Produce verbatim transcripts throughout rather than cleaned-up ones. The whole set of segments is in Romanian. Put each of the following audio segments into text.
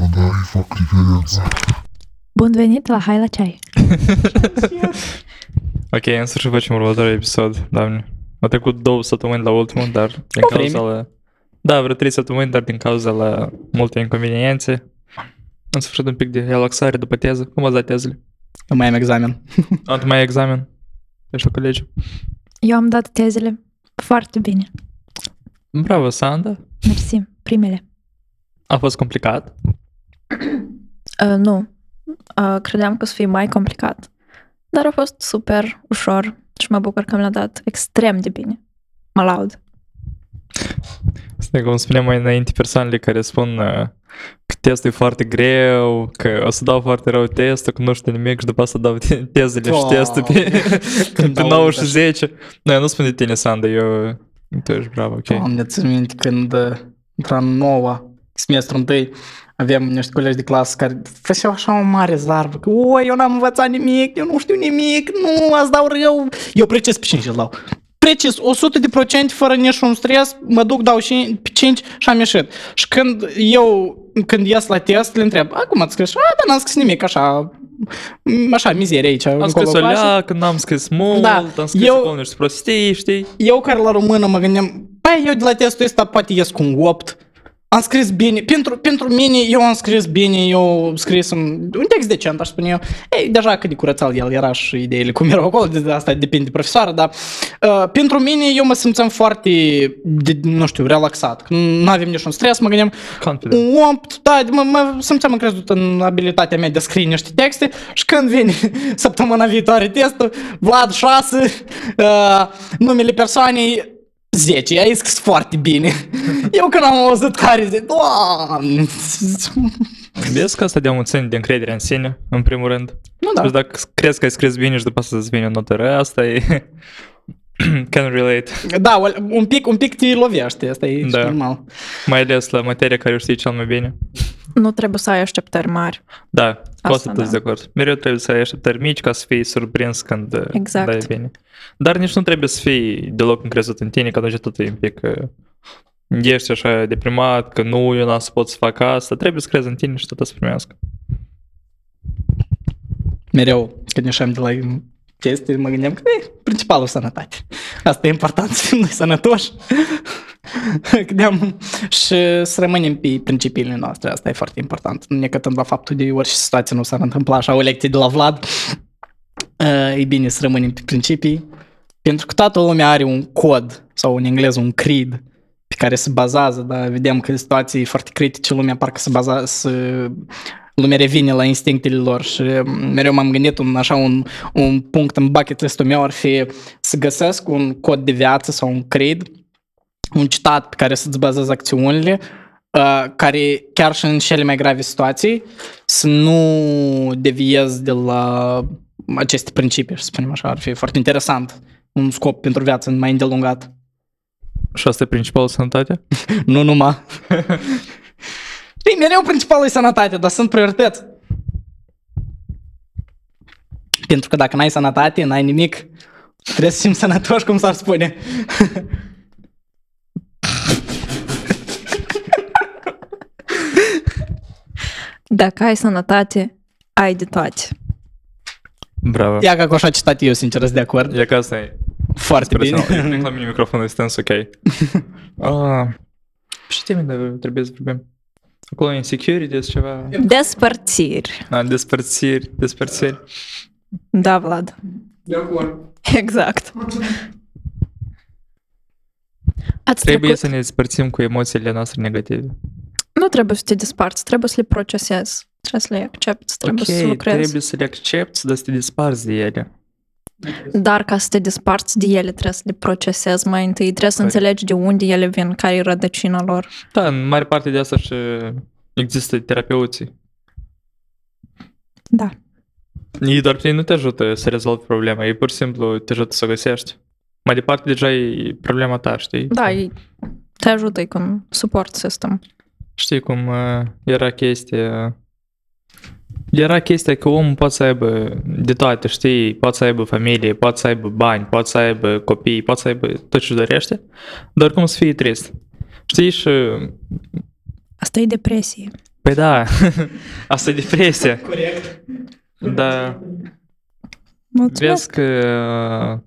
Unde fac diferența. Bun venit la Hai la Ceai. Ok, în sfârșit facem următorul episod, doamne. A trecut două săptămâni la ultimul, dar din o cauza la... Da, vreo trei săptămâni, dar din cauza la multe inconveniențe. În sfârșit un pic de relaxare după teză. Cum ați dat tezele? Eu mai am examen. A, tu mai ai examen? Ești la colegi? Eu am dat tezele foarte bine. Bravo, Sandra. Mersi, primele. A fost complicat? Uh, nu. Uh, credeam că o să fie mai complicat. Dar a fost super ușor și mă bucur că mi-l-a dat extrem de bine. Mă laud. Stai, cum spuneam mai înainte, persoanele care spun uh, că testul e foarte greu, că o să dau foarte rău testul, că nu știu nimic și după asta dau tezele oh, și testul pe, pe nouă și zece. No, eu nu spun de tine, Sandra, eu... Tu ești bravo, ok. Doamne, țin minte când într-a noua, semestru întâi, aveam niște colegi de clasă care făceau așa o mare zarvă, că oi, eu n-am învățat nimic, eu nu știu nimic, nu, azi dau rău. Eu precis pe cinci îl dau. Precis, o sută la sută fără niciun stres, mă duc, dau pe cinci și am ieșit. Și când eu, când ies la test, le întreb, acum ați scris? A, dar n-am scris nimic, așa... Așa, mizerie aici. Am scris o leacă, n-am scris mult, da, am scris eu, acolo niște prostii, știi? Eu care la română mă gândeam, băi, eu de la testul ăsta poate ies cu un opt. Am scris bine, pentru, pentru mine eu am scris bine, eu am scris un, un text decent, aș spune eu. Ei, deja cât de curățal el era și ideile cum erau acolo, de asta depinde de profesoară, dar uh, pentru mine eu mă simțeam foarte, de, nu știu, relaxat. Nu avem niciun stres, mă gândeam, un opt, da, mă, mă simțeam încrezut în abilitatea mea de a scrie niște texte și când vine săptămâna viitoare testul, Vlad șase, uh, numele persoanei, zece, ai scris foarte bine. Eu când am auzit care zic, doamne! Vezi că asta dea un țin de încredere în sine, în primul rând. Nu, da. Deci dacă crezi că ai scris bine și după asta îți vine o notă rea, asta e... Can relate. Da, un pic, un pic te lovește, asta e da. Normal. Mai ales la materia care o știi cel mai bine. Nu trebuie să ai așteptări mari. Da, poți să te de acord. Mereu trebuie să ai așteptări mici ca să fii surprins când exact. Dai bine. Dar nici nu trebuie să fii deloc încrezut în tine, că atunci tot e un pic... Ești așa deprimat, că nu, eu n-am să pot să fac asta. Trebuie să crezi în tine și tot o să primească. Mereu, când ieșeam de la teste, mă gândeam că e principalul sănătate. Asta e important, să fim noi sănătoși. Gândeam și să rămânem pe principiile noastre, asta e foarte important. Nu ne cătăm la faptul de orice situație nu s-ar întâmpla așa o lecție de la Vlad. E bine să rămânem pe principii, pentru că toată lumea are un cod sau în engleză un creed pe care se bazează, dar vedem că situații foarte critice, lumea parcă se bazează, se... lumea revine la instinctele lor și mereu m-am gândit un, așa un, un punct în bucket list-ul meu ar fi să găsesc un cod de viață sau un creed, un citat pe care să-ți bazezi acțiunile, uh, care chiar și în cele mai grave situații să nu deviezi de la aceste principii, să spunem așa, ar fi foarte interesant, un scop pentru viață mai îndelungat. Și asta e principalul sănătate? Nu numai. Ei, mereu principalul e sănătatea, dar sunt priorități. Pentru că dacă n-ai sănătate, n-ai nimic. Trebuie să fim sănătoși, cum s-ar spune. Dacă ai sănătate, ai de toate. Bravo. Ia că așa citat eu, sincer, sunt de acord. Ia că asta e. Foarte bine. La mine microfonul este stâns, ok. Și teme de trebuie să vorbim. Acolo insecurities, ceva... Despărțiri. A, despărțiri, despărțiri. Da, Vlad. De acord. Exact. Ați trebuie trecut... să ne despărțim cu emoțiile noastre negative. Nu trebuie să te desparți, trebuie să le procesezi. Trebuie să le accepti, trebuie okay, să lucrezi. Trebuie să le accepti, dar să te desparți de ele. Dar ca să te desparți de ele trebuie să le procesezi mai întâi, trebuie să înțelegi de unde ele vin, care e rădăcina lor. Da, în mare parte de asta și există terapeuții. Da. Ei doar pe ei nu te ajută să rezolvi problema, ei pur și simplu te ajută să o găsești. Mai departe deja e problema ta, știi? Da, ei te ajută, e cum support system. Știi cum era chestia... Era chestia că omul poate să aibă de toate, știi, poate să aibă familie, poate să aibă bani, poate să aibă copii, poate să aibă tot ce dorește, dar cum să fie trist. Știi și... Asta e depresie. Păi da, asta e depresia. Corect. Da. Mulțumesc. Vezi că...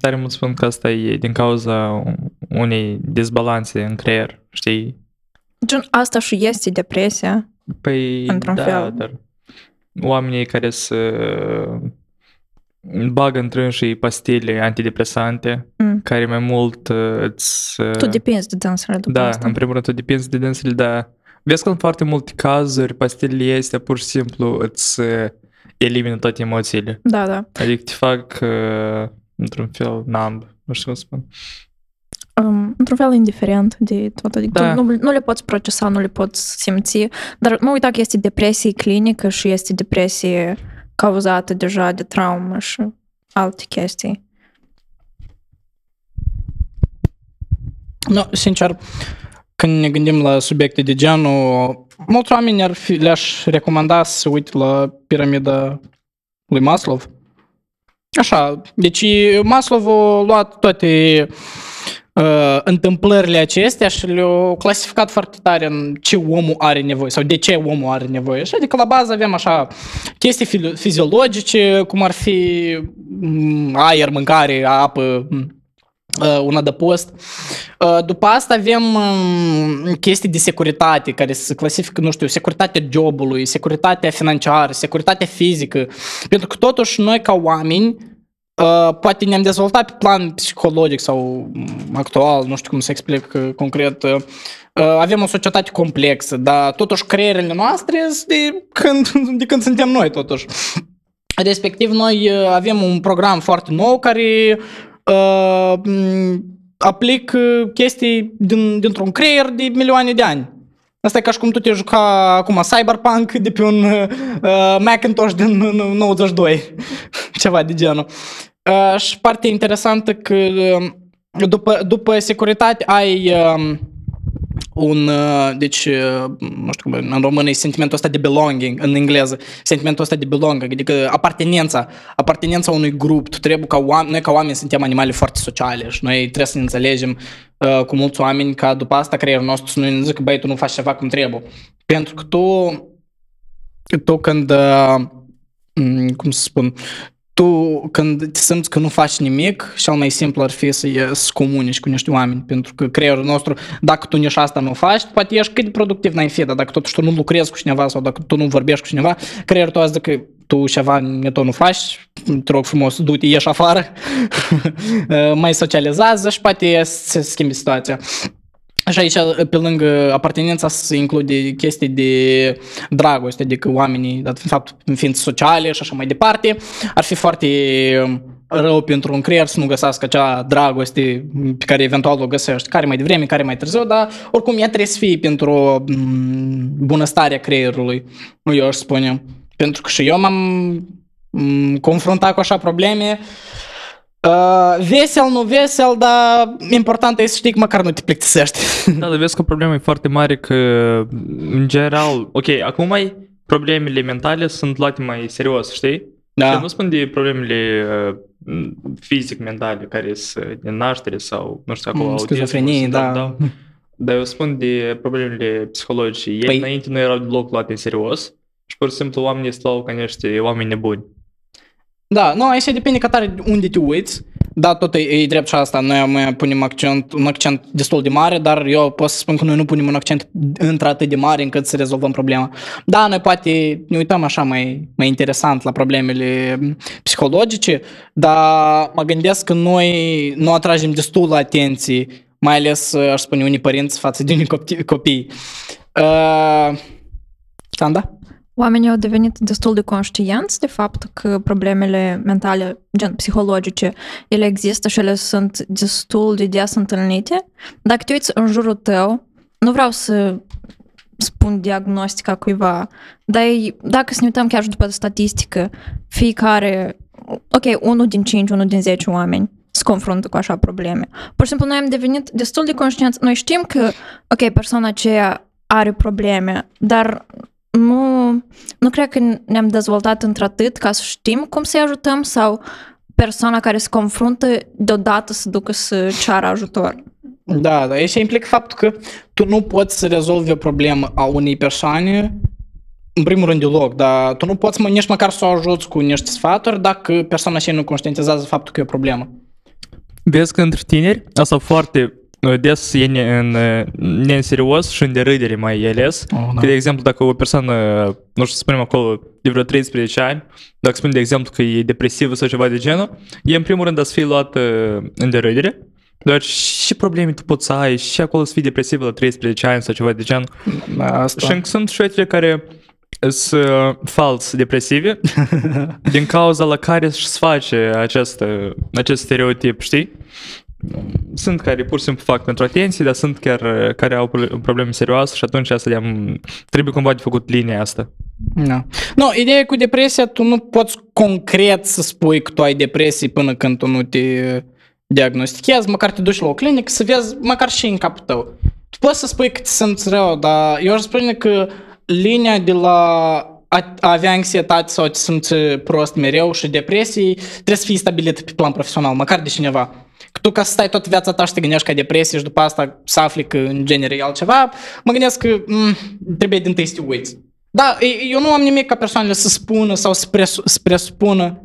Tare mult spun că asta e din cauza unei dezbalanțe în creier, știi? Gen, asta și este depresia. Păi, într-un da, fel. Dar oamenii care se bagă într-înșii pastile antidepresante, mm. care mai mult îți... Tu depinzi de dansurile după da, asta. Da, în primul rând tu depinzi de dansurile, da. Vezi că în foarte multe cazuri pastilele astea pur și simplu îți elimină toate emoțiile. Da, da. Adică te fac într-un fel numb, nu știu cum spun. Um, într-un fel indiferent de tot, adică da. nu, nu le poți procesa, nu le poți simți, dar nu uita că este depresie clinică și este depresie cauzată deja de traumă și alte chestii. No, sincer, când ne gândim la subiecte de genul, mulți oameni ar fi, le-aș recomanda să se uite la piramida lui Maslov. Așa, deci Maslov a luat toate Uh, întâmplările acestea și le-au clasificat foarte tare în ce omul are nevoie sau de ce omul are nevoie. Și adică la bază avem așa chestii fi- fiziologice, cum ar fi aer, mâncare, apă, uh, un adăpost. Uh, după asta avem um, chestii de securitate care se clasifică, nu știu, securitatea jobului, securitatea financiară, securitatea fizică. Pentru că totuși noi ca oameni Uh, poate ne-am dezvoltat pe plan psihologic sau actual, nu știu cum să explic uh, concret. Uh, avem o societate complexă, dar totuși creierele noastre de când, de când suntem noi totuși. Respectiv, noi uh, avem un program foarte nou care uh, aplică chestii din, dintr-un creier de milioane de ani. Asta e ca și cum tu te juca acum Cyberpunk de pe un uh, Macintosh din nouăzeci și doi, ceva de genul. Uh, și partea interesantă că după, după securitate ai uh, un, uh, deci, uh, nu știu cum, în română e sentimentul ăsta de belonging, în engleză, sentimentul ăsta de belonging, adică apartenența, apartenența unui grup. Tu trebuie ca oameni, noi ca oameni suntem animale foarte sociale și noi trebuie să ne înțelegem uh, cu mulți oameni ca după asta creierul nostru să nu ne zică, băi, tu nu faci ceva cum trebuie. Pentru că tu, tu când, uh, cum să spun, tu când te simți că nu faci nimic, cel mai simplu ar fi să îți comunici cu niște oameni, pentru că creierul nostru, dacă tu nici asta nu faci, poate ești cât de productiv n-ai fi, dar dacă totuși tu nu lucrezi cu cineva sau dacă tu nu vorbești cu cineva, creierul tău zice că tu ceva tot nu faci, te rog frumos, du-te, ieși afară, mai socializează și poate se schimbi situația. Și aici, pe lângă apartenența, se include chestii de dragoste, adică oamenii, dat fiind faptul, fiind sociale și așa mai departe, ar fi foarte rău pentru un creier să nu găsească acea dragoste pe care eventual o găsești, care mai devreme, care mai târziu, dar oricum ea trebuie să fie pentru bunăstarea creierului, eu aș spune. Pentru că și eu m-am confruntat cu așa probleme. Uh, vesel, nu vesel, dar important e să știi că măcar nu te plictisești. Da, dar vezi că problema e foarte mare că, în general, ok, acum mai problemele mentale sunt luate mai serios, știi? Da. Și nu spun de problemele uh, fizic-mentale care sunt din naștere sau, nu știu, acolo... Mm, schizofrenie, da. da. Dar eu spun de problemele psihologice. Ei păi... înainte nu erau deloc luate în serios și pur și simplu oamenii stau ca niște oameni nebuni. Da, nu, aici depinde că tare unde te uiți, da, tot e, e drept și asta, noi mai punem accent, un accent destul de mare, dar eu pot să spun că noi nu punem un accent într-atât de mare încât să rezolvăm problema. Da, noi poate ne uităm așa mai, mai interesant la problemele psihologice, dar mă gândesc că noi nu atragem destul la atenție, mai ales, aș spune, unii părinți față de unii copii. copii. Uh, Sanda? Oamenii au devenit destul de conștienți de fapt că problemele mentale, gen psihologice, ele există și ele sunt destul de des întâlnite. Dacă te uiți în jurul tău, nu vreau să spun diagnostica cuiva, dar dacă să ne uităm chiar și după statistică, fiecare, ok, unul din cinci, unul din zece oameni se confruntă cu așa probleme. Pur și simplu noi am devenit destul de conștienți. Noi știm că, ok, persoana aceea are probleme, dar... Nu, nu cred că ne-am dezvoltat într-atât ca să știm cum să-i ajutăm sau persoana care se confruntă deodată să ducă să ceară ajutor. Da, dar aici implică faptul că tu nu poți să rezolvi o problemă a unei persoane, în primul rând deloc, dar tu nu poți mă, nici măcar să o ajuți cu niște sfaturi dacă persoana aceea nu conștientizează faptul că e o problemă. Vezi că între tineri, asta foarte des e neserios și în derâdere mai ales. Oh, da. Că, de exemplu, dacă o persoană, nu știu să spunem acolo, de vreo treisprezece ani, dacă spune, de exemplu, că e depresivă sau ceva de genul, e în primul rând a să fie luat în derâdere. Dar și probleme tu poți să ai și acolo să fii depresiv la treisprezece ani sau ceva de genul. Și încă sunt fetele care sunt fals depresive din cauza la care își face această, acest stereotip, știi? Sunt care pur și simplu fac pentru atenție, dar sunt chiar care au probleme serioase și atunci asta le-am, trebuie cumva de făcut linia asta. Da. No, ideea e cu depresia, tu nu poți concret să spui că tu ai depresie până când tu nu te diagnostichezi, măcar te duci la o clinică să vezi măcar și în capul tău. Tu poți să spui că te simți rău, dar eu aș spune că linia de la a avea anxietate sau te simți prost mereu și depresii trebuie să fie stabilită pe plan profesional, măcar de cineva. Că tu ca să stai toată viața ta și te gândești că ai depresie și după asta să afli că în genere e altceva, mă gândesc că m- trebuie din tăi să te uiți. Da, eu nu am nimic ca persoanele să spună sau să presupună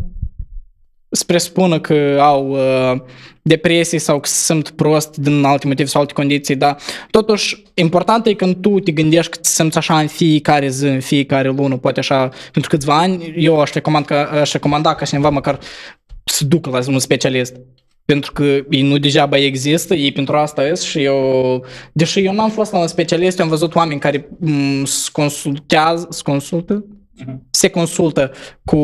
să presupună că au uh, depresie sau că se simt prost din alte motive sau alte condiții, dar totuși important e când tu te gândești că te simți așa în fiecare zi, în fiecare lună, poate așa pentru câțiva ani. Eu aș recomand ca, aș recomanda ca cineva măcar să ducă la un specialist, pentru că ei nu degeaba există, ei pentru asta ies și eu, deși eu n-am fost la un specialist, eu am văzut oameni care m- se consultează, se consultă, se consultă cu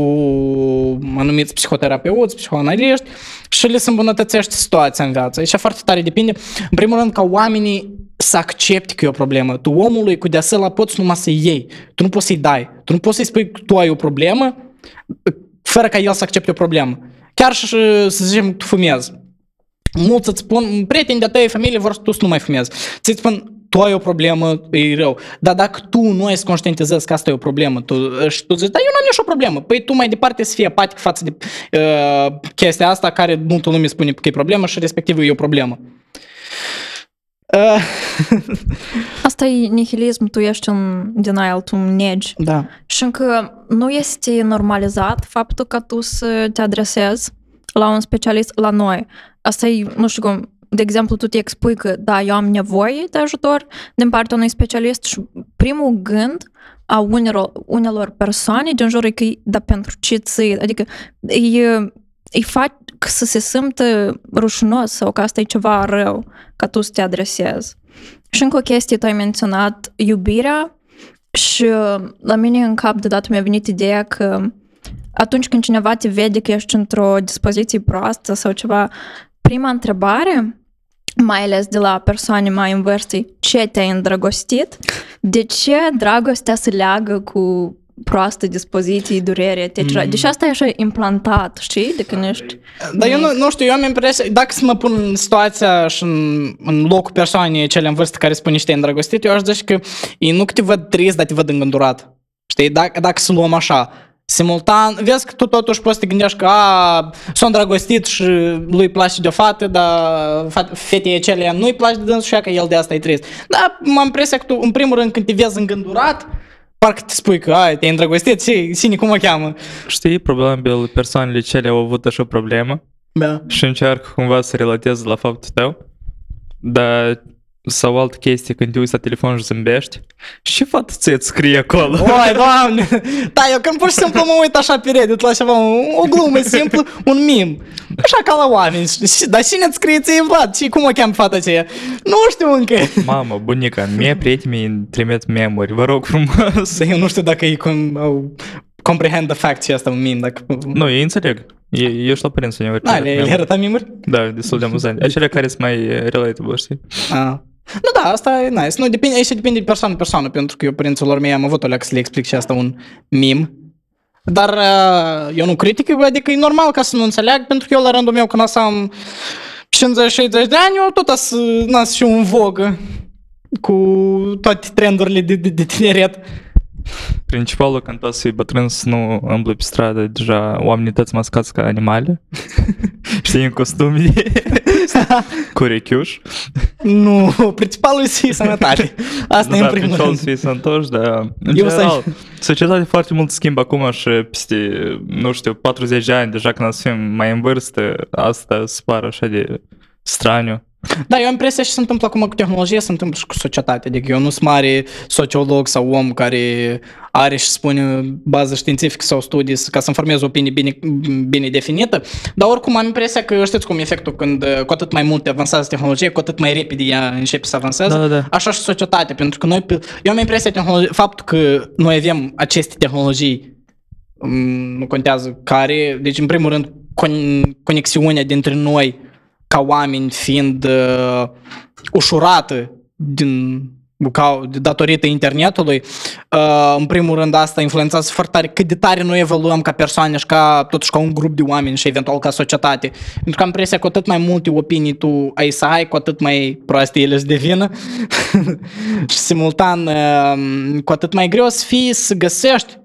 anumiți psihoterapeuți, psihoanaliști și le se îmbunătățește situația în viață. Aici foarte tare depinde, în primul rând, ca oamenii să accepte că e o problemă. Tu omului cu deasăla poți numai să iei, tu nu poți să-i dai, tu nu poți să-i spui că tu ai o problemă fără ca el să accepte o problemă. Chiar și să zicem că tu fumezi. Mulți îți spun, prieteni de-a tăi, familie, vor să tu nu mai fumezi. Ți-ți spun, tu ai o problemă, e rău. Dar dacă tu nu ai să conștientizezi că asta e o problemă tu, și tu zici, da, eu nu am nicio problemă. Păi tu mai departe să fii apatic față de uh, chestia asta care multă lume spune că e problemă și respectiv e o problemă. Uh. Asta e nihilism, tu ești în denial, tu negi. Da. Și încă nu este normalizat faptul că tu să te adresezi la un specialist la noi. Asta e, nu știu cum, de exemplu, tu te expui că, da, eu am nevoie de ajutor din partea unui specialist și primul gând a unelor, unelor persoane din jur e că, da, pentru ce ții? Adică îi, îi fac să se simtă rușinos sau că asta e ceva rău, că tu să te adresezi. Și încă o chestie, tu ai menționat iubirea și la mine în cap deodată mi-a venit ideea că atunci când cineva te vede că ești într-o dispoziție proastă sau ceva, prima întrebare, mai ales de la persoane mai în vârstă, ce te-ai îndrăgostit? De ce dragostea se leagă cu proastă dispoziție, durere, et cetera? Mm. Deci asta e așa implantat, știi, de când ești... Dar eu nu, nu știu, eu am impresia, dacă să mă pun în situația și în, în locul persoanei cele în vârstă care spune te-ai îndrăgostit, eu aș zice că ei nu că te văd trist, dar te văd îngândurat. Știi, dacă, dacă să luăm așa... Simultan, vezi că tu totuși poți să te gândești că a, s-a îndrăgostit și lui place de o fată, dar fetei acelea nu-i place de dânsul și că el de asta e trist. Dar am impresia că tu, în primul rând, când te vezi îngândurat, parcă te spui că ai, te-ai îndrăgostit, și sine cum o cheamă. Știi, probabil persoanele cele au avut așa o problemă, da, și încearcă cumva să relateze la faptul tău, dar... sau altă chestie, când te uiți la telefon și zâmbești și fata ție îți scrie acolo. Oi, doamne! Da, eu când pur și simplu mă uit așa pe Reddit la ceva, o glumă simplu, un mim. Așa ca la oameni. Dar cine-ți scrie ție, Vlad? Și cum o cheamă fata ție? Nu știu încă. Mamă, bunica, mie prietenii îmi trimit meme-uri, vă rog frumos. Dar eu nu știu dacă ei cum, au, comprehend the fact și asta un meme. Dacă... Nu, ei înțeleg. Eu ești la părință uneori. Da, le-ai arătat meme-uri? Da, destul de amuzant. Acelea care sunt mai relatable, știi? A. Nu, da, asta e nice. Nu, depinde, aici depinde de persoană persoană, pentru că eu părinților mei am avut o leacă să le explic și asta un meme. Dar eu nu critic, adică e normal ca să nu înțeleag, pentru că eu la rândul meu când am cincizeci șaizeci de ani, eu tot as, n-as și în vogă cu toate trendurile de, de, de tineret. Principalul când poate să-i bătrân să nu îmblă pe stradă, deja oamenii toți mascați ca animale, știi, în costume. Curechiuș? Nu, principalul e sănătate. Asta e în primul rând. Da, principalul e dar în general, societatea foarte mult schimbă acum și peste, nu știu, patruzeci de ani, deja când să fim mai în vârstă, asta se pare așa de straniu. Da, eu am impresia și se întâmplă acum cu tehnologie, se întâmplă și cu societatea. Deci eu nu sunt mare sociolog sau om care are și spune bază științifică sau studii ca să-mi formez o opinie bine, bine definită, dar oricum am impresia că știți cum e efectul când cu atât mai mult avansează tehnologie, cu atât mai repede ea începe să avanseze, da, da. Așa și societatea, pentru că noi, eu am impresia faptul că noi avem aceste tehnologii, nu contează care, deci în primul rând conexiunea dintre noi ca oameni fiind uh, ușurată din, ca, datorită internetului, uh, în primul rând asta influențează foarte tare cât de tare noi evoluăm ca persoane și ca, totuși ca un grup de oameni și eventual ca societate. Pentru că am impresia că cu atât mai multe opinii tu ai să ai, cu atât mai proaste ele îți devină și simultan uh, cu atât mai greu să fii să găsești,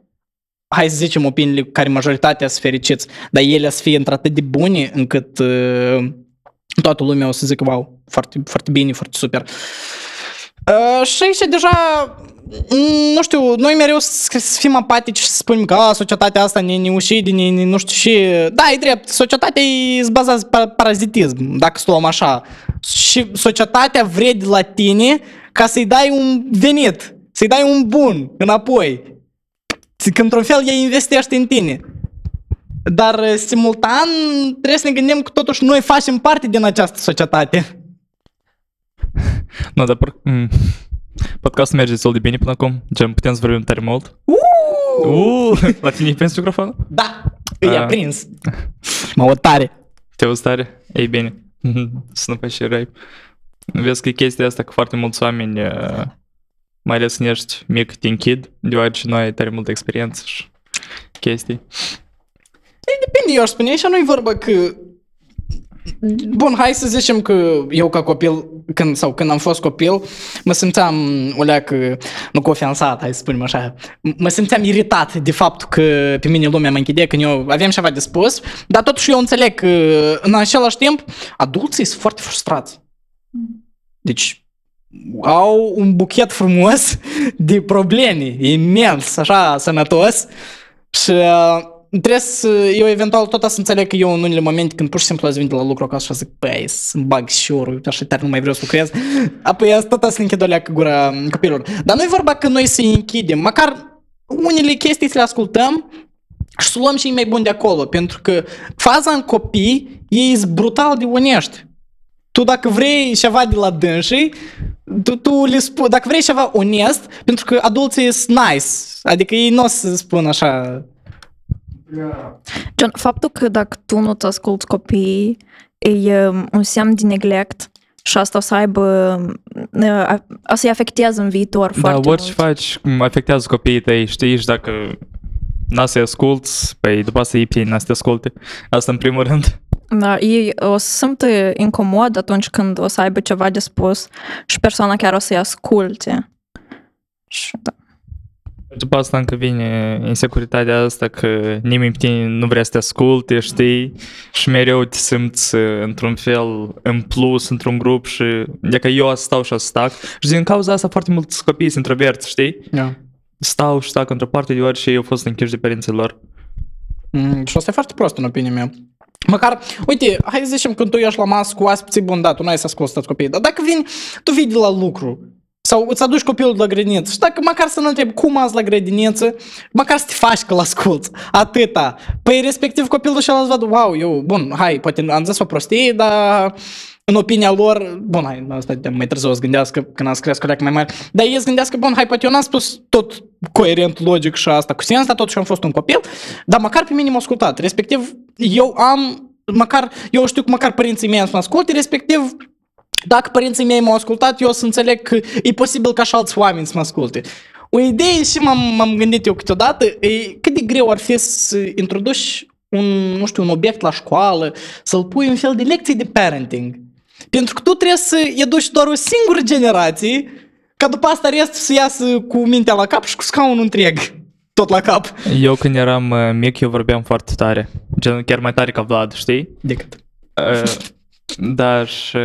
hai să zicem, opiniile cu care majoritatea sunt fericiți, dar ele să fie într-atât de bune încât uh, toată lumea o să zică, wow, foarte, foarte bine, foarte super. Uh, și aici deja, nu știu, noi mereu să fim apatici și să spunem că a, societatea asta ne, ne ușide, ne, ne, nu știu și... Da, e drept, societatea se bazează pe parazitism, dacă să luăm așa. Și societatea vrea de la tine ca să-i dai un venit, să-i dai un bun înapoi. Că într-un fel ea investește în tine. Dar simultan trebuie să ne gândim că totuși noi facem parte din această societate. No, dar podcastul merge destul de bine până acum. Gen, putem să vorbim tare mult. Uuuu! La tine e prins microfonul? Da, e prins. Mă aud tare. Te auzi tare? Ei bine. Să nu faci și rap. Vezi că e chestia asta că foarte mulți oameni, mai ales când ești mic, te închid, deoarece noi ai tare multă experiență și chestii. Depinde, eu aș spune, așa nu-i vorba că... Bun, hai să zicem că eu ca copil, când, sau când am fost copil, mă simțeam, olea că, nu că ofensat, hai să spunem așa, mă simțeam iritat de faptul că pe mine lumea mă închidea, când eu aveam ceva de spus, dar totuși eu înțeleg că în același timp, adulții sunt foarte frustrați. Deci... au un buchet frumos de probleme, imens, așa, sănătos și... Trebuie să, eu eventual tot să înțeleg că eu în unele momente când pur și simplu azi vin de la lucru acasă și zic, păi, să-mi bag și orul, așa tare nu mai vreau să lucrez, apoi tot să le închid o leacă gura copilor. Dar nu e vorba că noi să-i închidem, măcar unele chestii să le ascultăm și să luăm și mai buni de acolo, pentru că faza în copii, ei sunt brutal de onești. Tu dacă vrei ceva de la dânsii, tu, tu le spui, dacă vrei ceva onest, pentru că adulții sunt nice, adică ei nu o să spun așa... John, faptul că dacă tu nu-ți asculti copiii e un semn de neglect și asta o să aibă, o să-i afectează în viitor da, foarte mult. Da, orice faci, afectează copiii tăi, știi, și dacă n-a să-i asculți, păi după asta ei pe n-a să te asculte, asta în primul rând. Da, ei o să simte incomod atunci când o să aibă ceva de spus și persoana chiar o să-i asculte. Și da. După asta încă vine insecuritatea asta că nimeni pe tine nu vrea să te asculte, știi? Și mereu te simți într-un fel în plus, într-un grup și dacă eu stau și stac. Și din cauza asta foarte mulți copii sunt introverți, știi? Yeah. Stau și stac într-o parte deoarece ei au fost închiși de părinții lor. Mm, și asta e foarte prost în opinia mea. Măcar, uite, hai să zicem când tu ești la masă cu aspeții, bun, da, tu n-ai să asculti copiii, dar dacă vin, tu vii de la lucru. Sau îți aduci copilul la grădiniță. Și dacă măcar să nu întrebi cum azi la grădiniță, măcar să te faci că l-asculți. Atâta. Păi respectiv copilul și-a lăsat, wow, eu, bun, hai, poate am zis o prostie, dar în opinia lor, bun, hai, stai, mai târziu o să gândească când ați cresc mai mare, dar ei se gândească, bun, hai, poate eu n-am spus tot coerent, logic și asta cu sens, dar totuși am fost un copil, dar măcar pe mine m-a ascultat. Respectiv, eu am, măcar, eu știu că măcar părinții mei mă ascultă, respectiv, dacă părinții mei m-au ascultat, eu o să înțeleg că e posibil ca și alți oameni să mă asculte. O idee și m-am, m-am gândit eu câteodată, e cât de greu ar fi să introduci un, nu știu, un obiect la școală, să-l pui în fel de lecții de parenting. Pentru că tu trebuie să educi doar o singură generație, ca după asta restul să iasă cu mintea la cap și cu scaunul întreg, tot la cap. Eu când eram mic, eu vorbeam foarte tare, chiar mai tare ca Vlad, știi? Decât... Uh... Da, și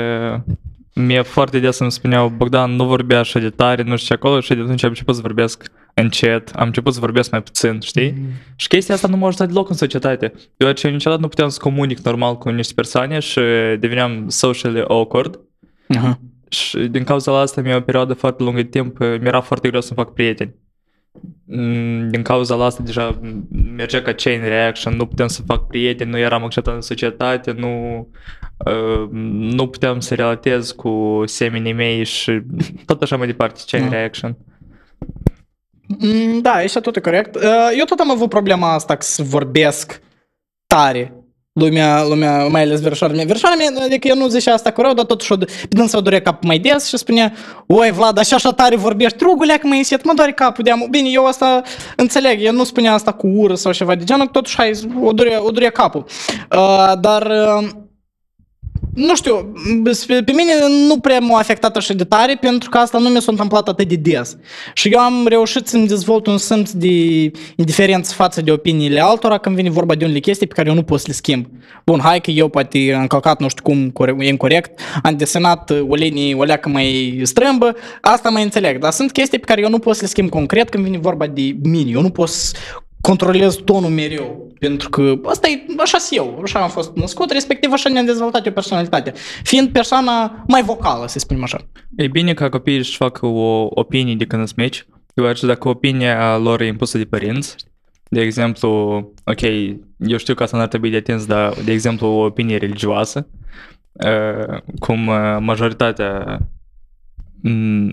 mie foarte des îmi spuneau, Bogdan, nu vorbea așa de tare, nu știu ce acolo, și de atunci am început să vorbesc încet, am început să vorbesc mai puțin, știi? Mm-hmm. Și chestia asta nu m-a ajutat deloc în societate, deoarece niciodată nu puteam să comunic normal cu niște persoane și deveneam socially awkward. Uh-huh. Și din cauza la asta mi-a o perioadă foarte lungă de timp, mi-era foarte greu să-mi fac prieteni. Din cauza la asta deja mergea ca chain reaction, nu puteam să fac prieteni, nu eram acceptat în societate, nu, uh, nu puteam să relatez cu seminii mei și tot așa mai departe, chain da. reaction. Da, ești tot corect. Eu tot am avut problema asta să vorbesc tare. Lumea, lumea, mai ales verșoara mea. Verșoara mea, adică eu nu zicea asta cu rău, dar totuși Bidon s-o dorea capul mai des și spunea, oi Vlad, așa așa tare vorbești, rugulea că mă iset, mă doare capul de-am. Bine, eu asta înțeleg, eu nu spunea asta cu ură sau ceva de genul, totuși hai, o dorea, o dorea capul. Uh, dar... Uh, Nu știu, pe mine nu prea m-a afectat așa de tare, pentru că asta nu mi s-a întâmplat atât de des. Și eu am reușit să-mi dezvolt un simț de indiferență față de opiniile altora când vine vorba de unele chestii pe care eu nu pot să le schimb. Bun, hai că eu poate am călcat, nu știu cum, e incorrect, am desenat o linie, o leacă mai strâmbă, asta mai înțeleg. Dar sunt chestii pe care eu nu pot să le schimb concret când vine vorba de mine. Eu nu pot să controlez tonul mereu, pentru că asta e, așa sunt eu, așa am fost născut, respectiv așa ne-am dezvoltat eu personalitatea, fiind persoana mai vocală, să spunem așa. E bine ca copiii își facă o opinie de când îți mici, deoarece dacă opinia lor e impusă de părinți, de exemplu, ok, eu știu că asta n-ar trebui de atins, dar, de exemplu, o opinie religioasă, cum majoritatea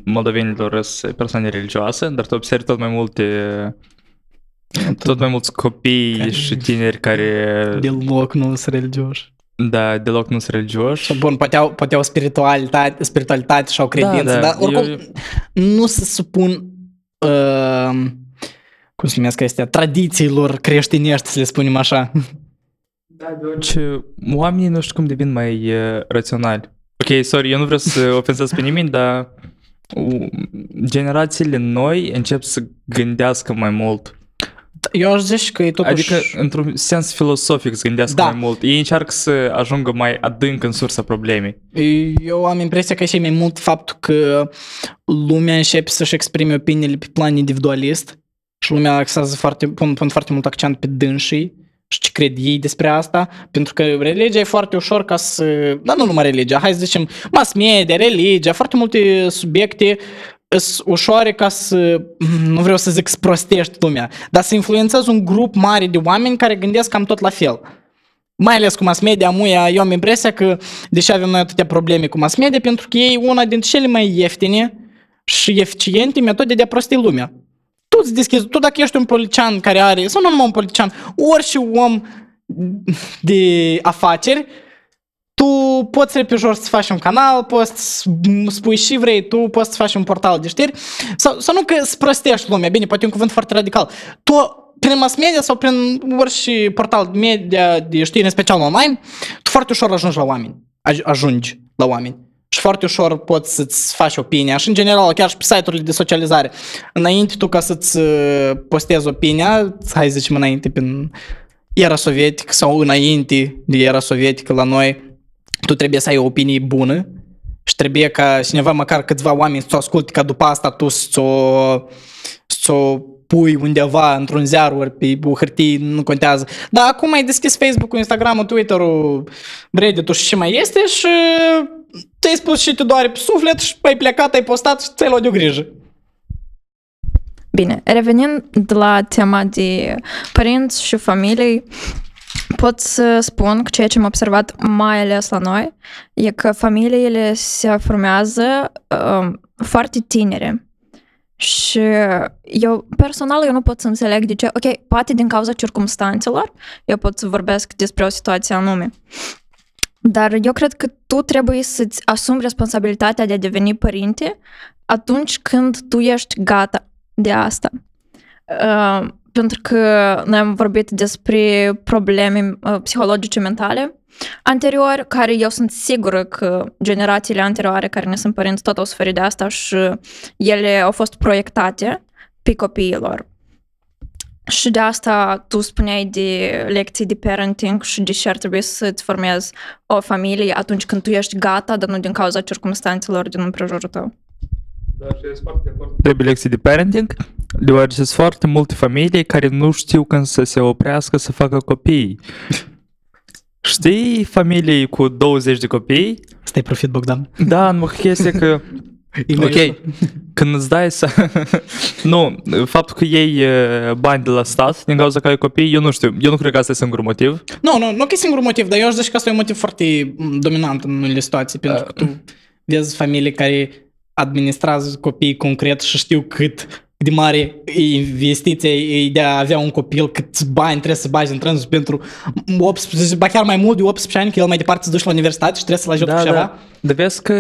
moldovenilor sunt persoane religioase, dar tu observi tot mai multe Tot mai mulți copii care... și tineri care... Deloc nu sunt religioși. Da, deloc nu sunt religioși. Bun, poate au, poate au spiritualitate, spiritualitate și au credință, da, da. Dar oricum eu... nu se supun, uh, cum se numesc astea, tradițiilor creștinești, să le spunem așa. Da, deoarece oamenii nu știu cum devin mai uh, raționali. Ok, sorry, eu nu vreau să ofensez pe nimeni, dar generațiile noi încep să gândească mai mult. Eu aș zice că e totuși... Adică, într-un sens filosofic, să gândească da. mai mult. Ei încearcă să ajungă mai adânc în sursa problemei. Eu am impresia că e mai mult faptul că lumea începe să-și exprime opiniile pe plan individualist și lumea axează foarte, pun, pun foarte mult accent pe dânsii și ce cred ei despre asta, pentru că religia e foarte ușor ca să... Dar nu numai religia, hai să zicem mass media, religia, foarte multe subiecte sunt ușoare ca să, nu vreau să zic, să prostești lumea, dar să influențezi un grup mare de oameni care gândesc cam tot la fel. Mai ales cu mass media, muia, eu am impresia că deși avem noi atâtea probleme cu mass media, pentru că ei una dintre cele mai ieftine și eficiente metode de a prosti lumea. Tu îți deschizi, tu dacă ești un politician care are, sau nu numai un politician, orice om de afaceri, tu poți repejor să faci un canal, poți spui și vrei, tu poți să faci un portal de știri, sau, sau nu că îți prostești lumea, bine, poate un cuvânt foarte radical. Tu, prin mass media sau prin orice portal media de știri, în special online, tu foarte ușor ajungi la oameni, ajungi la oameni și foarte ușor poți să-ți faci opinia și, în general, chiar și pe site-urile de socializare. Înainte tu ca să-ți postezi opinia, hai să zicem înainte, prin era sovietică sau înainte de era sovietică la noi, tu trebuie să ai o opinie bună și trebuie ca cineva, măcar câțiva oameni să o asculte, ca după asta tu să o, să o pui undeva într-un ziar ori pe o hârtie, nu contează. Dar acum ai deschis Facebook-ul, Instagram-ul, Twitter-ul, Reddit-ul și ce mai este și te-ai spus și te doare pe suflet și ai plecat, ai postat și ți-ai luat de grijă. Bine, revenind de la tema de părinți și familii, pot să spun că ceea ce am observat mai ales la noi e că familiile se formează uh, foarte tinere. Și eu personal eu nu pot să înțeleg de ce, ok, poate din cauza circumstanțelor eu pot să vorbesc despre o situație anume. Dar eu cred că tu trebuie să-ți asumi responsabilitatea de a deveni părinte atunci când tu ești gata de asta. Uh, pentru că noi am vorbit despre probleme uh, psihologice mentale anterior, care eu sunt sigură că generațiile anterioare care ne sunt părinți tot au suferit de asta și ele au fost proiectate pe copiilor. Și de asta tu spuneai de lecții de parenting și de ce ar trebui să-ți formezi o familie atunci când tu ești gata, dar nu din cauza circumstanțelor din împrejurul tău. Da, și e foarte important. Trebuie lecții de parenting, deoarece sunt foarte multe familii care nu știu când să se oprească să facă copii. Știi familii cu douăzeci de copii? Stai profit, Bogdan. Da, numai chestia că... ok, când îți dai să... nu, faptul că iei bani de la stat din cauza că ai copii, eu nu știu, eu nu cred că asta e singurul motiv. Nu, nu, nu că e singurul motiv, dar eu aș zice că asta e un motiv foarte dominant în unele situații, pentru că tu vezi familii care administrează copiii concret și știu cât de mare investiția e de a avea un copil, câți bani trebuie să bagi în trânsul pentru optsprezece, ba chiar mai mult de optsprezece ani, că el mai departe se duce la universitate și trebuie să-l ajute da, cu ceva. Da. Dar vezi că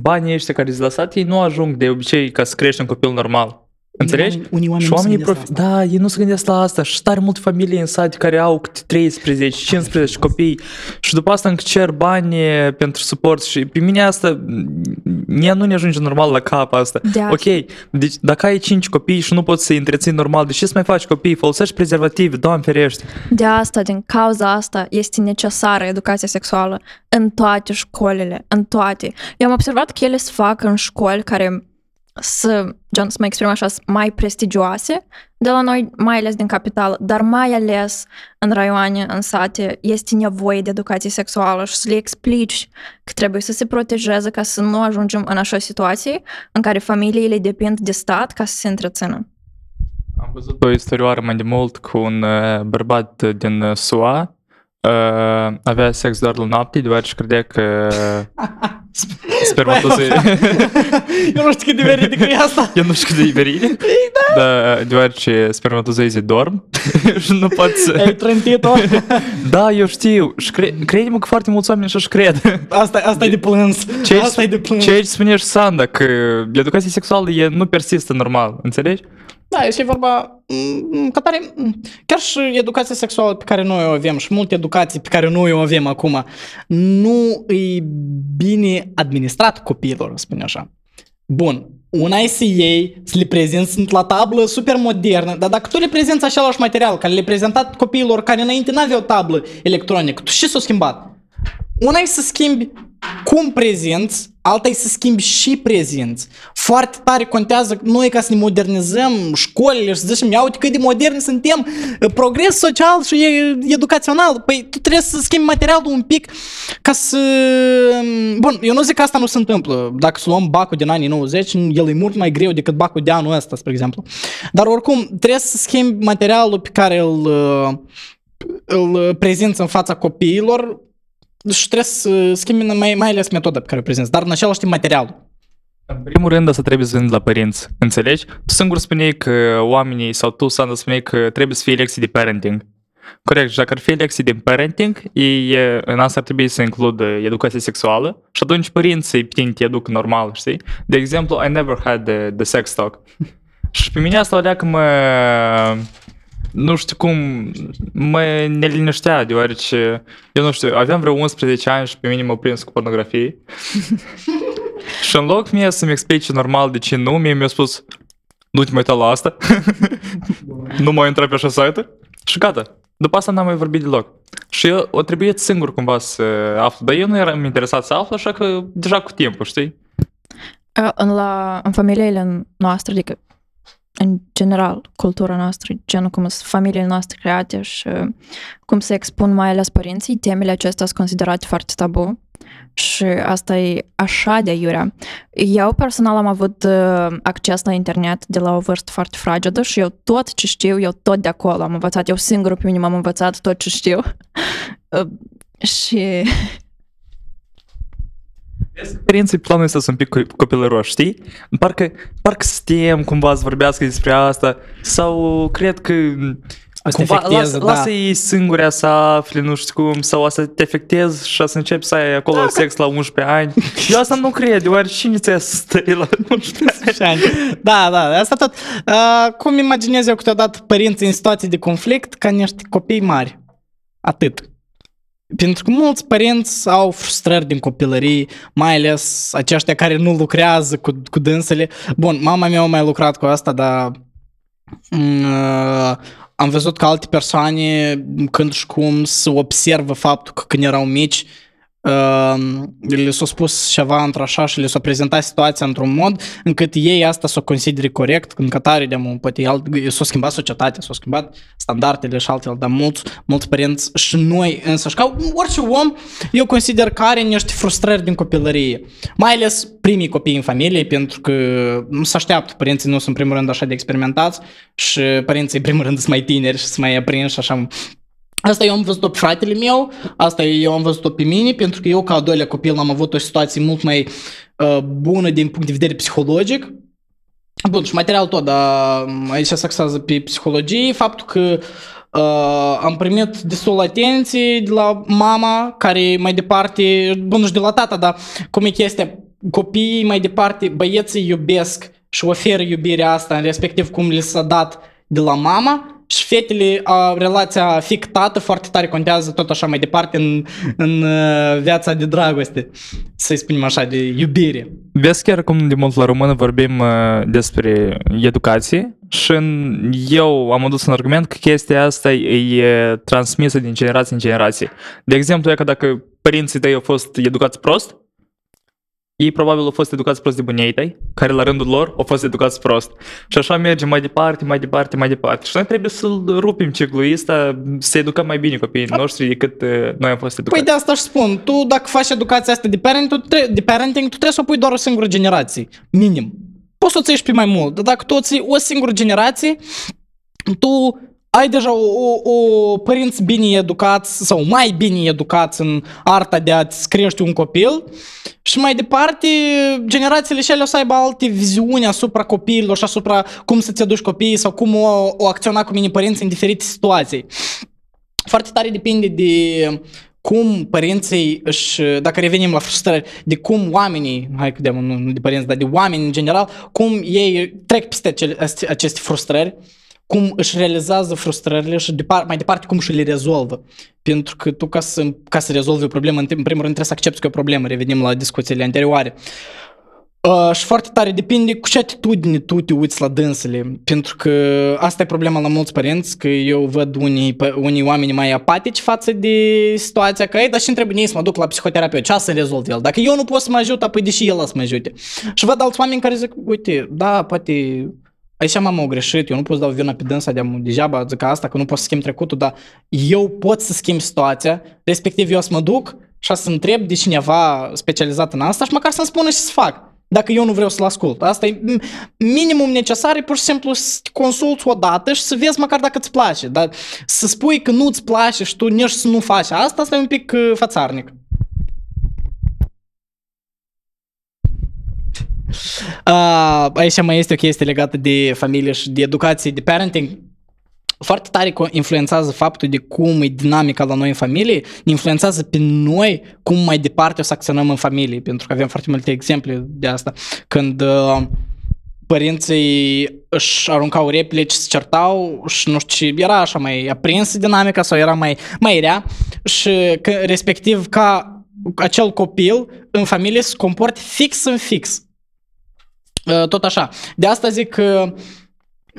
banii ăștia care ți-ai lăsat, ei nu ajung de obicei ca să crești un copil normal. Înțelegi? Unii oameni și oamenii profi... Da, ei nu se gândesc la asta și tare multe familii în sat care au câte treisprezece, cincisprezece copii și după asta încă cer bani pentru suport și pe mine asta nu ne ajunge normal la cap asta. Da. Ok, deci dacă ai cinci copii și nu poți să-i întreții normal, de ce să mai faci copii? Folosești prezervative, Doamne ferește. De asta, din cauza asta, este necesară educația sexuală în toate școlile, în toate. Eu am observat că ele se fac în școli care... să, gen, să mă exprim așa, mai prestigioase de la noi, mai ales din capitală, dar mai ales în raioane, în sate, este nevoie de educație sexuală și să le explici că trebuie să se protejeze ca să nu ajungem în așa situație în care familiile depind de stat ca să se întrețină. Am văzut o istorioară mai de mult cu un bărbat din S U A, Uh, avea sex doar la noapte, deoarece credea că spermatozoide. Eu nu știu cât de veridică e asta. Eu nu știu cât de veridică. Da. Dar deoarece spermatozoide dorm și nu pot să... Ai trântit-o? Da, eu știu. Și cre... crede-mă că foarte mulți oameni așa-și cred. Asta, asta e de plâns. Asta e de plâns. Ce aici spune și Sandra, că educația sexuală e, nu persistă normal, înțelegi? Da, este vorba că tare, chiar și educația sexuală pe care noi o avem și multe educații pe care noi o avem acum nu e bine administrat copiilor, spune așa. Bun, una e să iei, să le prezinți la tablă super modernă, dar dacă tu le prezinți același material care le-ai prezentat copiilor care înainte n-aveau tablă electronică, tu și s-a schimbat? Una e să schimbi cum prezinți, alta e să schimbi și prezinți. Foarte tare contează noi ca să ne modernizăm școlile și să zicem, ia uite cât de moderni suntem, progres social și educațional. Păi tu trebuie să schimbi materialul un pic ca să... Bun, eu nu zic că asta nu se întâmplă. Dacă să luăm bacul din anii nouăzeci, el e mult mai greu decât bacul de anul ăsta, spre exemplu. Dar oricum, trebuie să schimbi materialul pe care îl, îl prezinți în fața copiilor. Deci trebuie să schimbi mai, mai ales metoda pe care o prezinți, dar în același timp materialul. În primul rând asta trebuie să vândi la părinți, înțelegi? Tu singur spuneai că oamenii sau tu, Sandra, spuneai că trebuie să fie lecții de parenting. Corect, și dacă ar fi lecții de parenting, ei, în asta ar trebui să includă educație sexuală și atunci părinții pe tine te educ normal, știi? De exemplu, I never had the, the sex talk. Și pe mine asta o leacă mă... nu știu cum, mă neliniștea, deoarece, eu nu știu, aveam vreo unsprezece ani și pe mine m-au prins cu pornografie. Și în loc mie să-mi explice normal de ce nu, mie mi-a spus, nu te mai uita la asta, nu mai intra pe așa site-uri și gata. După asta n-am mai vorbit deloc. Și eu o trebuit singur cumva să aflu, dar eu nu eram interesat să aflu, așa că deja cu timpul, știi? În, la, în familiile noastre, adică în general, cultura noastră, genul cum sunt familiile noastre create și cum se expun mai ales părinții, temele acestea sunt considerate foarte tabu și asta e așa de aiurea. Eu personal am avut acces la internet de la o vârstă foarte fragedă și eu tot ce știu, eu tot de acolo am învățat, eu singură pe mine m-am învățat tot ce știu și... Părinții planul ăsta sunt un pic copilăroși, știi? Parcă, parcă stem cumva să vorbească despre asta sau cred că asta cumva las, da. Lasă-i singurea să afle, nu știu cum, sau asta te afectezi și să începi să ai acolo da, sex că... la unsprezece ani. Eu asta nu cred, deoarece cine ți-a stărit la unsprezece ani? Da, da, asta tot. Uh, cum imaginez eu câteodată părinții în situații de conflict ca niște copii mari? Atât. Pentru că mulți părinți au frustrări din copilărie, mai ales aceștia care nu lucrează cu, cu dânsele. Bun, mama mea a mai lucrat cu asta, dar am văzut că alte persoane când și cum se observă faptul că când erau mici le s-a spus ceva într-așa și le s-a prezentat situația într-un mod încât ei asta s-o consideri corect, când cătare de mult, poate alt, s-a schimbat societatea, s-a schimbat standardele și altele, dar mulți, mulți părinți și noi însăși, ca orice om, eu consider că are niște frustrări din copilărie, mai ales primii copii în familie, pentru că nu se așteaptă, părinții nu sunt în primul rând așa de experimentați și părinții în primul rând sunt mai tineri și sunt mai aprinși așa. Asta eu am văzut-o pe fratele meu, asta eu am văzut-o pe mine, pentru că eu ca al doilea copil am avut o situație mult mai uh, bună din punct de vedere psihologic. Bun, și material tot, dar aici se axează pe psihologie, faptul că uh, am primit destul atenție de la mama, care mai departe, bun, și de la tata, dar cum e chestia, copiii mai departe, băieții iubesc și oferă iubirea asta, respectiv cum li s-a dat de la mama. Și fetele, a, relația fic-tată foarte tare contează tot așa mai departe în, în viața de dragoste, să-i spunem așa, de iubire. Vezi chiar cum de mult la română vorbim despre educație și eu am adus un argument că chestia asta e transmisă din generație în generație. De exemplu, e că dacă părinții tăi au fost educați prost, ei probabil au fost educați prost de bunii tăi, care la rândul lor au fost educați prost. Și așa merge mai departe, mai departe, mai departe. Și noi trebuie să-l rupim ciclul ăsta, să educăm mai bine copiii noștri decât noi am fost educați. Păi de asta își spun, tu dacă faci educația asta de parenting, de parenting, tu trebuie să o pui doar o singură generație, minim. Poți să o ții și pe mai mult, dar dacă tu o ții o singură generație, tu ai deja o, o, o părinți bine educați sau mai bine educați în arta de a-ți crește un copil și mai departe generațiile și ele o să aibă alte viziuni asupra copiilor și asupra cum să-ți educi copiii sau cum o, o acționa cu mine părinții în diferite situații. Foarte tare depinde de cum părinții își, dacă revenim la frustrări, de cum oamenii, hai că nu de părinți, dar de oameni în general, cum ei trec peste aceste frustrări, cum își realizează frustrările și depar- mai departe cum și le rezolvă. Pentru că tu ca să, ca să rezolvi o problemă, în primul rând trebuie să accepti că e o problemă, revenim la discuțiile anterioare. Uh, și foarte tare depinde cu ce atitudine tu te uiți la dânsele, pentru că asta e problema la mulți părinți, că eu văd unii, unii oameni mai apatici față de situația că ei, dar și-mi trebuie să mă duc la psihoterapeut, ce să rezolv el, dacă eu nu pot să mă ajut, apoi deși el să mă ajute. Și văd alți oameni care zic, uite, da, poate aici m-am greșit, eu nu pot să dau vina pe dânsa de-a degeaba, zic asta, că nu pot să schimb trecutul, dar eu pot să schimb situația, respectiv eu să mă duc și să întreb de cineva specializat în asta și măcar să-mi spună și să fac, dacă eu nu vreau să-l ascult. Asta e minimum necesar, e pur și simplu să te consulți odată și să vezi măcar dacă îți place, dar să spui că nu îți place și tu nici să nu faci asta, asta e un pic fațarnic. Uh, aici mai este o chestie legată de familie și de educație, de parenting. Foarte tare influențează faptul de cum e dinamica la noi în familie, influențează pe noi cum mai departe o să acționăm în familie, pentru că avem foarte multe exemple de asta. Când uh, părinții își aruncau replici, se certau și nu știu ce, era așa mai aprinsă dinamica sau era mai, mai rea și că, respectiv ca acel copil în familie se comportă fix în fix. Tot așa. De asta zic că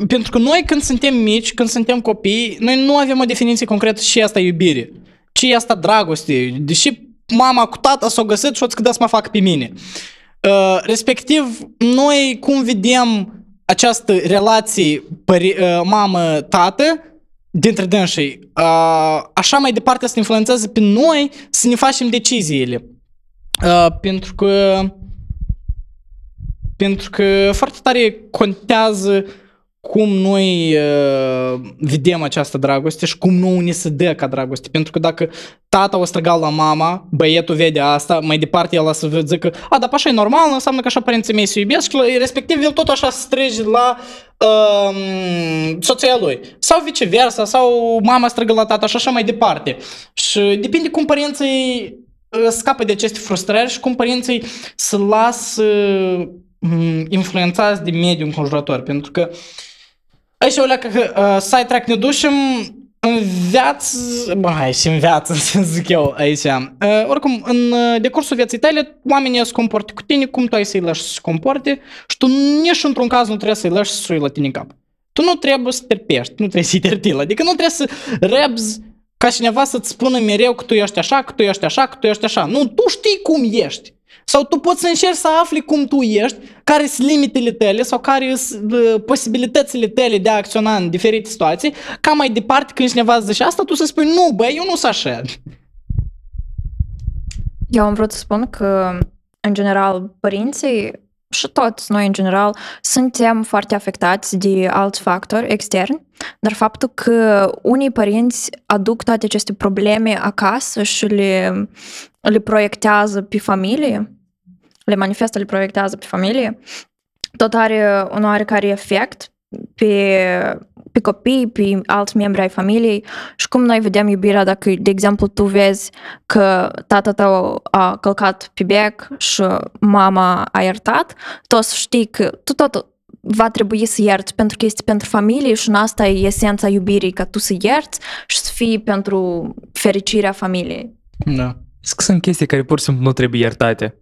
pentru că noi când suntem mici, când suntem copii, noi nu avem o definiție concretă și asta iubire, ce e asta dragoste, deși mama cu tata s-o găsit și o scădea să mă fac pe mine. Respectiv, noi cum vedem această relație mamă-tată dintre dânsii, așa mai departe să ne influențează pe noi să ne facem deciziile. Pentru că Pentru că foarte tare contează cum noi uh, vedem această dragoste și cum nu ni se dă ca dragoste. Pentru că dacă tata o striga la mama, băietul vede asta, mai departe el o să zică a, dar așa e normal, înseamnă că așa părinții mei se iubesc și respectiv el tot așa se strige la uh, soția lui. Sau viceversa, sau mama strigă la tata și așa mai departe. Și depinde cum părinții uh, scapă de aceste frustrări și cum părinții se lasă uh, influențați de mediul înconjurător, pentru că aici o leacă că uh, sidetrack ne ducem în viață, bă, și în viață, să zic eu aici. Uh, oricum, în decursul vieții tale, oamenii se comportă cu tine, cum tu ai să-i lași să se comporte și tu nici într-un caz nu trebuie să-i lași să-i la tine în cap. Tu nu trebuie să terpești, nu trebuie să-i tertil, adică nu trebuie să rebzi ca cineva să-ți spună mereu că tu ești așa, că tu ești așa, că tu ești așa. Nu, tu știi cum ești. Sau tu poți să încerci să afli cum tu ești, care sunt limitele tale sau care sunt uh, posibilitățile tale de a acționa în diferite situații, ca mai departe când cineva zice asta, tu să spui, nu băi, eu nu sunt așa. Eu am vrut să spun că, în general, părinții și toți noi, în general, suntem foarte afectați de alți factori externi, dar faptul că unii părinți aduc toate aceste probleme acasă și le, le proiectează pe familie, le manifestă, le proiectează pe familie, tot are un oarecare efect pe, pe copii, pe alți membri ai familiei. Și cum noi vedem iubirea, dacă, de exemplu, tu vezi că tata tău a călcat pe bec și mama a iertat, tu o să știi că tu tot va trebui să ierți, pentru că este pentru familie și în asta e esența iubirii, ca tu să ierți și să fii pentru fericirea familiei. Da. Sunt chestii care pur și simplu nu trebuie iertate.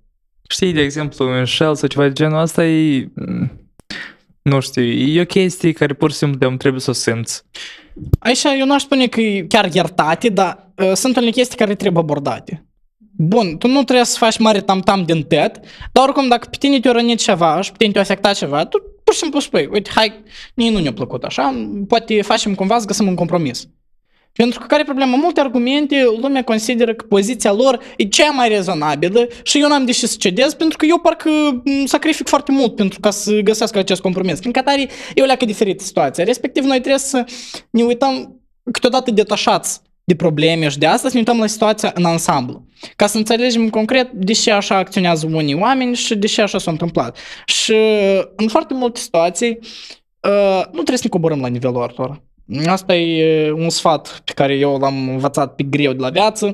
Știi, de exemplu, un înșel sau ceva de genul ăsta e... Nu știu, e o chestie care pur și simplu de-am trebuie să o simți. Aici eu nu aș spune că e chiar iertate, dar uh, sunt unele chestii care trebuie abordate. Bun, tu nu trebuie să faci mare tam-tam din tet, dar oricum dacă pe tine te-a rănit ceva și pe tine te-a afectat ceva, tu pur și simplu spui, uite, hai, nu ne-a plăcut așa, poate facem cumva să găsim un compromis. Pentru că care problemă? Multe argumente, lumea consideră că poziția lor e cea mai rezonabilă și eu n-am de ce să cedez, pentru că eu parcă sacrific foarte mult pentru ca să găsească acest compromis. Prin catare e o leacă diferită situația. Respectiv, noi trebuie să ne uităm câteodată detașați de probleme și de asta, să ne uităm la situația în ansamblu, ca să înțelegem concret de ce așa acționează unii oameni și de ce așa s-a întâmplat. Și în foarte multe situații nu trebuie să ne coborâm la nivelul lor. Asta e un sfat pe care eu l-am învățat pe greu de la viață.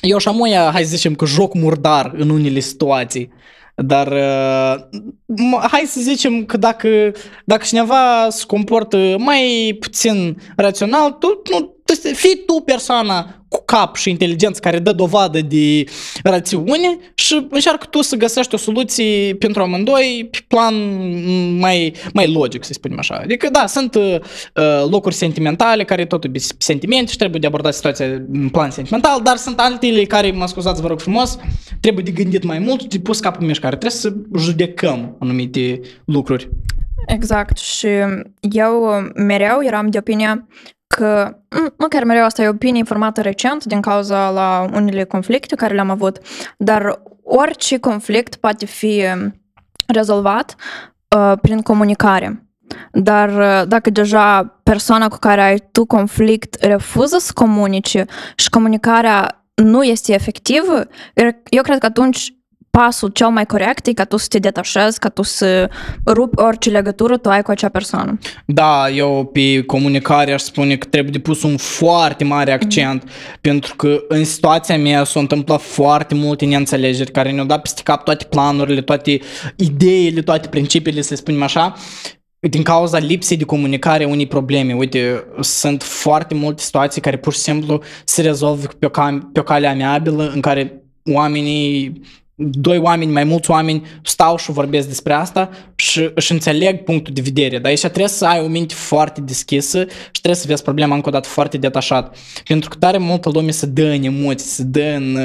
Eu și amuia, hai să zicem că joc murdar în unele situații, dar uh, hai să zicem că dacă, dacă cineva se comportă mai puțin rațional, tu, nu, fii tu persoana cu cap și inteligență care dă dovadă de rațiune și încearcă tu să găsești o soluție pentru amândoi pe plan mai, mai logic, să spunem așa. Adică da, sunt uh, locuri sentimentale care totul e sentiment și trebuie de abordat situația în plan sentimental, dar sunt altele care, mă scuzați, vă rog frumos, trebuie de gândit mai mult, de pus capul în mișcare, trebuie să judecăm anumite lucruri. Exact, și eu mereu eram de opinia că, nu chiar mereu, asta e o opinie formată recent din cauza la unele conflicte care le-am avut, dar orice conflict poate fi rezolvat uh, prin comunicare. Dar uh, dacă deja persoana cu care ai tu conflict refuză să comunice și comunicarea nu este efectivă, eu cred că atunci pasul cel mai corect e ca tu să te detașezi, ca tu să rupi orice legătură tu ai cu acea persoană. Da, eu pe comunicare aș spune că trebuie de pus un foarte mare accent, mm-hmm. pentru că în situația mea s-au întâmplat foarte multe neînțelegeri care ne-au dat peste cap toate planurile, toate ideile, toate principiile, să spunem așa, din cauza lipsei de comunicare unei probleme. Uite, sunt foarte multe situații care pur și simplu se rezolvă pe o, cam, pe o cale amiabilă în care oamenii... Doi oameni, mai mulți oameni stau și vorbesc despre asta și își înțeleg punctul de vedere. Dar aici trebuie să ai o minte foarte deschisă și trebuie să vezi problema încă o dată foarte detașat. Pentru că tare multă lume se dă în emoții, se dă în,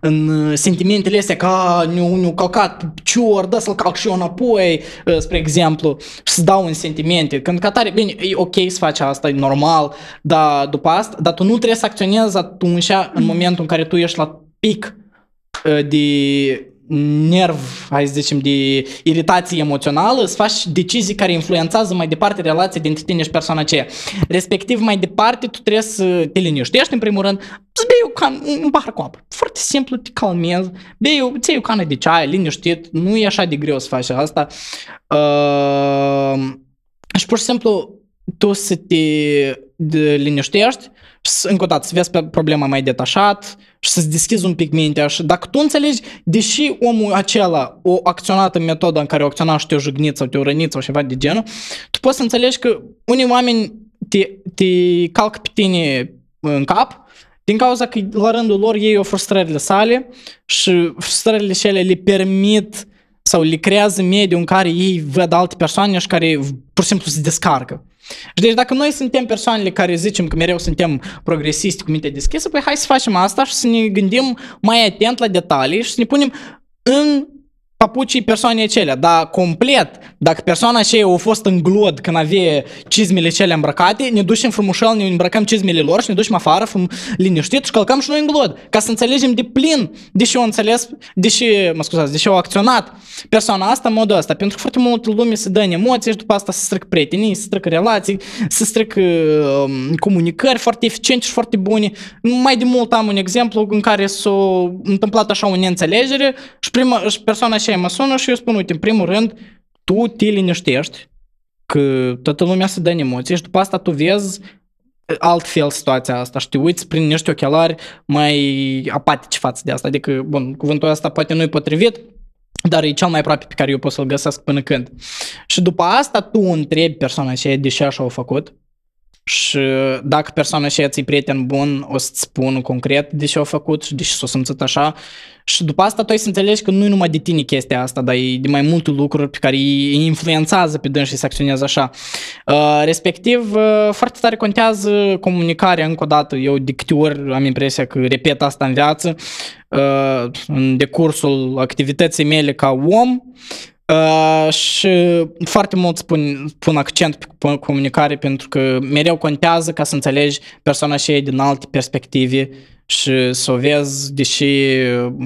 în sentimentele astea că ne-au călcat picior, dă să-l calc și eu înapoi, spre exemplu, și se dau în sentimente. Când ca tare, bine, e ok să faci asta, e normal, dar după asta, dar tu nu trebuie să acționezi atunci în momentul în care tu ești la pic de nerv, hai să zicem, de iritație emoțională, să faci decizii care influențează mai departe relația dintre tine și persoana aceea. Respectiv, mai departe, tu trebuie să te liniștești, în primul rând, să bei un pahar cu apă. Foarte simplu, te calmezi, bei, ți-ai o cană de ceai, liniștit, nu e așa de greu să faci asta. Uh, și pur și simplu, tu să te liniștești, și încă o dată să vezi pe problema mai detașat și să-ți deschizi un pic mintea. Și dacă tu înțelegi, deși omul acela o acționată metoda în care o acționa și te-o jignit sau te-o rănit sau ceva de genul, tu poți să înțelegi că unii oameni te, te calcă pe tine în cap din cauza că la rândul lor ei au frustrările sale și frustrările cele le permit sau le creează mediul în care ei văd alte persoane și care pur și simplu se descarcă. Și deci dacă noi suntem persoanele care zicem că mereu suntem progresisti cu mintea deschisă, păi hai să facem asta și să ne gândim mai atent la detalii și să ne punem în papucii persoanei acelea, dar complet, dacă persoana aceea a fost în glod când avea cizmele cele îmbrăcate, ne ducem frumușel, ne îmbrăcăm cizmele lor și ne ducem afară, frum, liniștit și călcăm și noi în glod, ca să înțelegem de plin, deși eu înțeles, deși, mă scuzați, deși eu acționat persoana asta în modul ăsta, pentru că foarte multă lume se dă în emoții și după asta se stric prietenii, se stric relații, se stric uh, comunicări foarte eficiente și foarte bune. Mai de mult am un exemplu în care s-a întâmplat așa o neînțelegere și, prima, și persoana aceea mă sună și eu spun, uite, în primul rând, tu te liniștești, că toată lumea se dă în emoții și după asta tu vezi altfel situația asta și te uiți prin niște ochelari mai apatici față de asta. Adică, bun, cuvântul ăsta poate nu-i potrivit, dar e cel mai aproape pe care eu pot să-l găsesc până când. Și după asta tu întrebi persoana aceea de ce așa au făcut și dacă persoana aceea ți-i prieten bun, o să-ți spun concret de ce au făcut și de ce s-o simțit așa. Și după asta tu ai să înțelegi că nu e numai de tine chestia asta, dar e de mai multe lucruri pe care îi influențează pe dâns și se acționează așa. Uh, respectiv, uh, foarte tare contează comunicarea, încă o dată. Eu de câte ori am impresia că repet asta în viață, uh, în decursul activității mele ca om, Uh, și foarte mult pun, pun accent pe comunicare pentru că mereu contează ca să înțelegi persoana și ei din alte perspective și să o vezi deși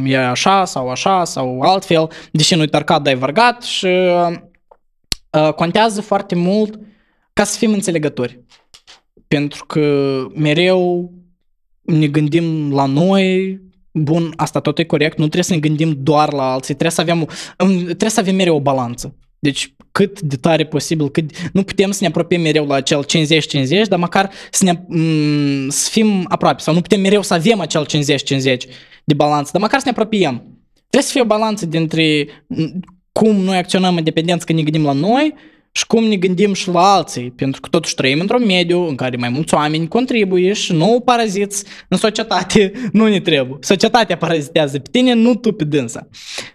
e așa sau așa sau altfel, deși nu-i tărcat, dar e vargat și uh, contează foarte mult ca să fim înțelegători pentru că mereu ne gândim la noi. Bun, asta tot e corect, nu trebuie să ne gândim doar la alții, trebuie să avem, trebuie să avem mereu o balanță. Deci cât de tare posibil, cât, nu putem să ne apropiem mereu la acel cincizeci cincizeci, dar măcar să, ne, m- să fim aproape, sau nu putem mereu să avem acel cincizeci cincizeci de balanță, dar măcar să ne apropiem. Trebuie să fie o balanță dintre cum noi acționăm în dependență când ne gândim la noi și cum ne gândim și la alții, pentru că totuși trăim într-un mediu în care mai mulți oameni contribuie și nouă paraziți în societate nu ne trebuie. Societatea parazitează pe tine, nu tu pe dânsa.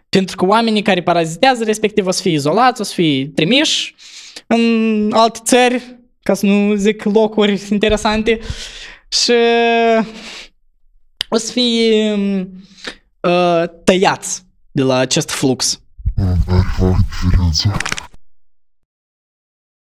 Pentru că oamenii care parazitează, respectiv, o să fie izolați, o să fie trimiși în alte țări, ca să nu zic locuri interesante, și o să fie uh, tăiați de la acest flux.